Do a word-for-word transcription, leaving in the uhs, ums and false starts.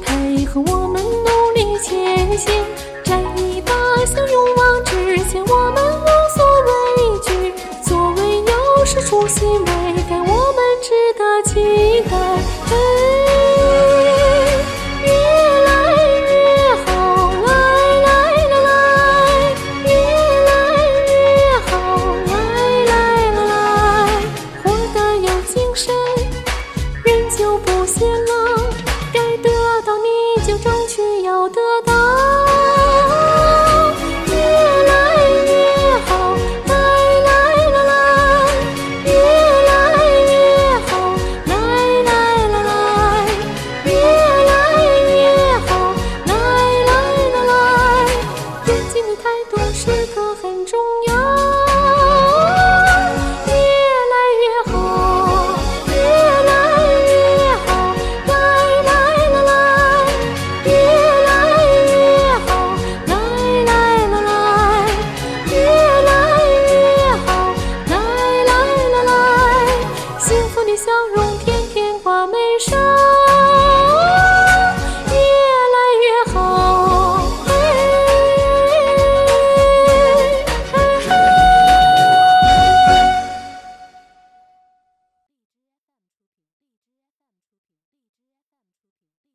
开，和我们努力前行。战役打响勇往直前，我们无所畏惧。所谓有事出心未改，我们值得期待。哎，越来越好，来来来来，越来越好，来来来来。活得有精神，人就不显老。该得到你就珍惜。